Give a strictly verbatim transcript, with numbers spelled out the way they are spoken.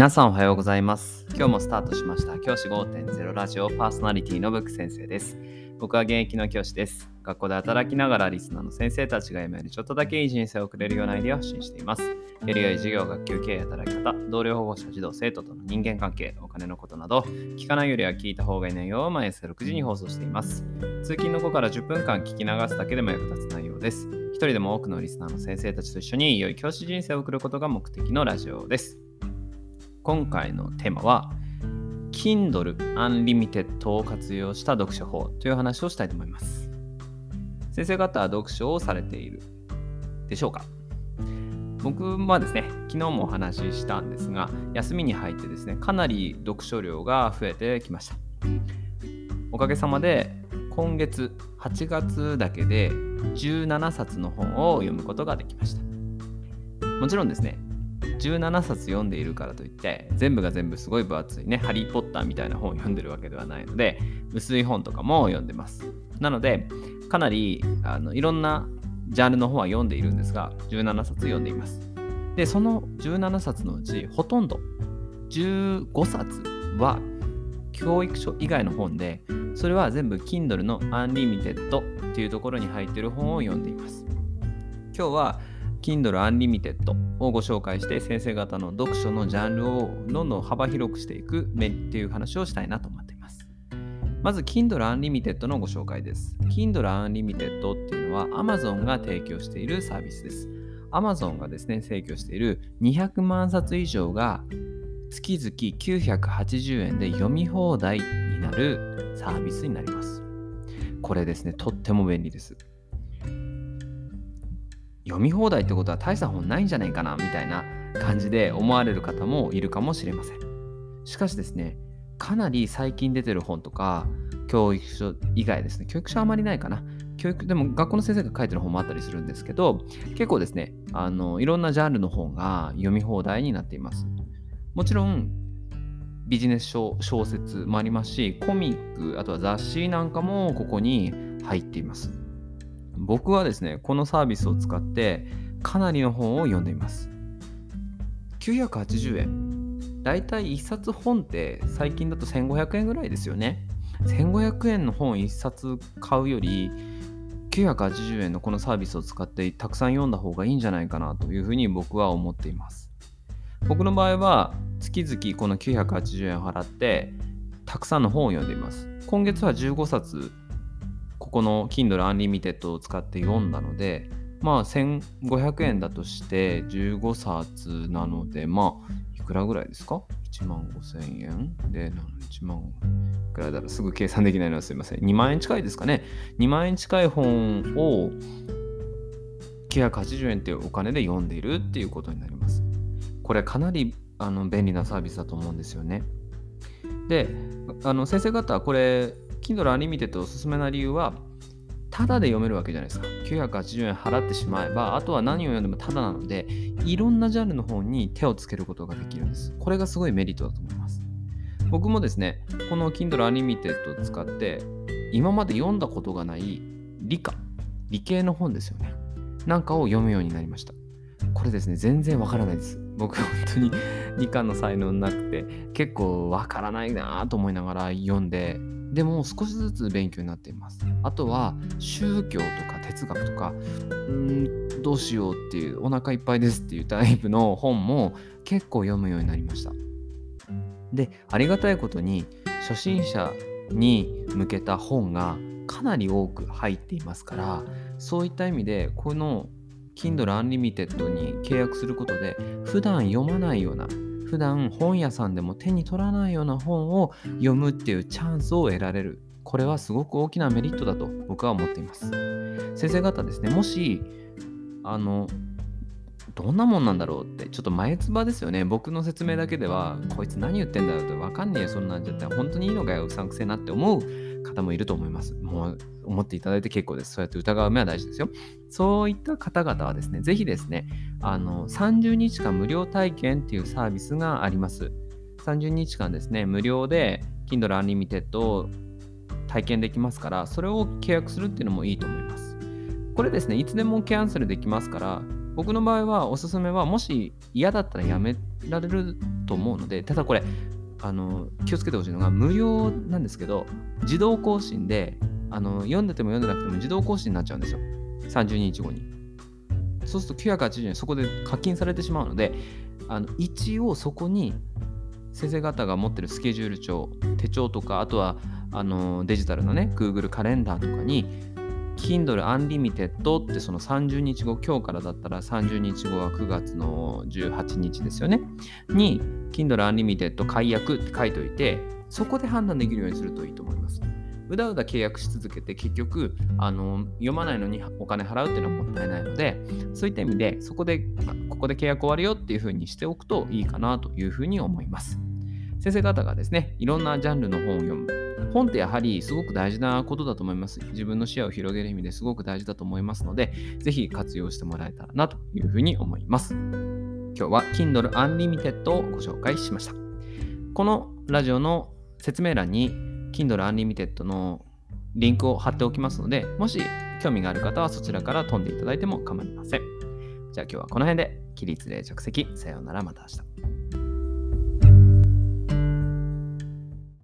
皆さんおはようございます。今日もスタートしました教師 ごてんゼロ ラジオパーソナリティのブック先生です。僕は現役の教師です。学校で働きながらリスナーの先生たちが夢よりちょっとだけいい人生を送れるようなアイデアを発信しています。やりがい授業、学級経営、働き方、同僚、保護者、児童、生徒との人間関係、お金のことなど聞かないよりは聞いた方がいい内容を毎朝ろくじに放送しています。通勤の後からじゅっぷんかん聞き流すだけでも役立つ内容です。一人でも多くのリスナーの先生たちと一緒に良い教師人生を送ることが目的のラジオです。今回のテーマは Kindle Unlimited を活用した読書法という話をしたいと思います。先生方は読書をされているでしょうか？僕はですね、昨日もお話ししたんですが、休みに入ってですね、かなり読書量が増えてきました。おかげさまで今月はちがつだけでじゅうななさつの本を読むことができました。もちろんですね、じゅうななさつ読んでいるからといって全部が全部すごい分厚いね、ハリーポッターみたいな本を読んでるわけではないので、薄い本とかも読んでます。なのでかなりあのいろんなジャンルの本は読んでいるんですが、じゅうななさつ読んでいます。で、そのじゅうななさつのうちほとんどじゅうごさつは教育書以外の本で、それは全部 Kindle の Unlimited っていうところに入っている本を読んでいます。今日はKindle Unlimited をご紹介して、先生方の読書のジャンルをどんどん幅広くしていく目っていう話をしたいなと思っています。まず Kindle Unlimited のご紹介です。 Kindle Unlimited っていうのは Amazon が提供しているサービスです。 Amazon がですね、提供しているにひゃくまんさつ以上が月々きゅうひゃくはちじゅうえんで読み放題になるサービスになります。これですね、とっても便利です。読み放題ってことは大した本ないんじゃないかなみたいな感じで思われる方もいるかもしれません。しかしですね、かなり最近出てる本とか教育書以外ですね、教育書あまりないかな、教育でも学校の先生が書いてる本もあったりするんですけど、結構ですね、あのいろんなジャンルの本が読み放題になっています。もちろんビジネス書、小説もありますし、コミック、あとは雑誌なんかもここに入っています。僕はですね、このサービスを使ってかなりの本を読んでいます。きゅうひゃくはちじゅうえん、だいたいいっさつ本って最近だとせんごひゃくえんぐらいですよね。せんごひゃくえんの本いっさつ買うよりきゅうひゃくはちじゅうえんのこのサービスを使ってたくさん読んだ方がいいんじゃないかなというふうに僕は思っています。僕の場合は月々このきゅうひゃくはちじゅうえんを払ってたくさんの本を読んでいます。今月はじゅうごさつここの Kindle Unlimited を使って読んだので、まあせんごひゃくえんだとしてじゅうごさつなので、まあいくらぐらいですか？ いちまんごせんえんで、いちまんいくらだろう、すぐ計算できないのはすいません。にまんえん近いですかね。にまんえん近い本をきゅうひゃくはちじゅうえんというお金で読んでいるっていうことになります。これかなりあの便利なサービスだと思うんですよね。で、あの先生方はこれKindle Unlimited おすすめな理由は、タダで読めるわけじゃないですか。きゅうひゃくはちじゅうえん払ってしまえば、あとは何を読んでもタダなので、いろんなジャンルの本に手をつけることができるんです。これがすごいメリットだと思います。僕もですね、この Kindle Unlimited を使って今まで読んだことがない理科理系の本ですよね、なんかを読むようになりました。これですね、全然わからないです。僕本当に理科の才能なくて、結構わからないなと思いながら読んで、でも少しずつ勉強になっています。あとは宗教とか哲学とか、うーんどうしようっていう、お腹いっぱいですっていうタイプの本も結構読むようになりました。で、ありがたいことに初心者に向けた本がかなり多く入っていますから、そういった意味でこの Kindle Unlimited に契約することで、普段読まないような、普段本屋さんでも手に取らないような本を読むっていうチャンスを得られる。これはすごく大きなメリットだと僕は思っています。先生方ですね、もしあのどんなもんなんだろうって、ちょっと前つばですよね。僕の説明だけではこいつ何言ってんだよって分かんねえよ、そんなんじゃって本当にいいのかよ、うさんくせえなって思う方もいると思います。もう思っていただいて結構です。そうやって疑う目は大事ですよ。そういった方々はですね、ぜひですね、あのさんじゅうにちかん無料体験っていうサービスがあります。さんじゅうにちかんですね、無料で Kindle Unlimited を体験できますから、それを契約するっていうのもいいと思います。これですね、いつでもキャンセルできますから、僕の場合はおすすめは、もし嫌だったらやめられると思うので、ただこれあの気をつけてほしいのが、無料なんですけど自動更新で、あの読んでても読んでなくても自動更新になっちゃうんですよ、さんじゅうににちごに。そうするときゅうひゃくはちじゅうえんそこで課金されてしまうので、あの一応そこに先生方が持ってるスケジュール帳、手帳とか、あとはあのデジタルのね Google カレンダーとかに Kindle Unlimited って、そのさんじゅうにちご、今日からだったらさんじゅうにちごはくがつのじゅうはちにちですよねに Kindle Unlimited 解約って書いておいて、そこで判断できるようにするといいと思います。うだうだ契約し続けて結局あの読まないのにお金払うっていうのはもったいないので、そういった意味でそこでここで契約終わるよっていう風にしておくといいかなという風に思います。先生方がですね、いろんなジャンルの本を読む、本ってやはりすごく大事なことだと思います。自分の視野を広げる意味ですごく大事だと思いますので、ぜひ活用してもらえたらなという風に思います。今日は Kindle Unlimited をご紹介しました。このラジオの説明欄にKindle Unlimited のリンクを貼っておきますので、もし興味がある方はそちらから飛んでいただいても構いません。じゃあ今日はこの辺で、起立礼着席、さようなら、また明日。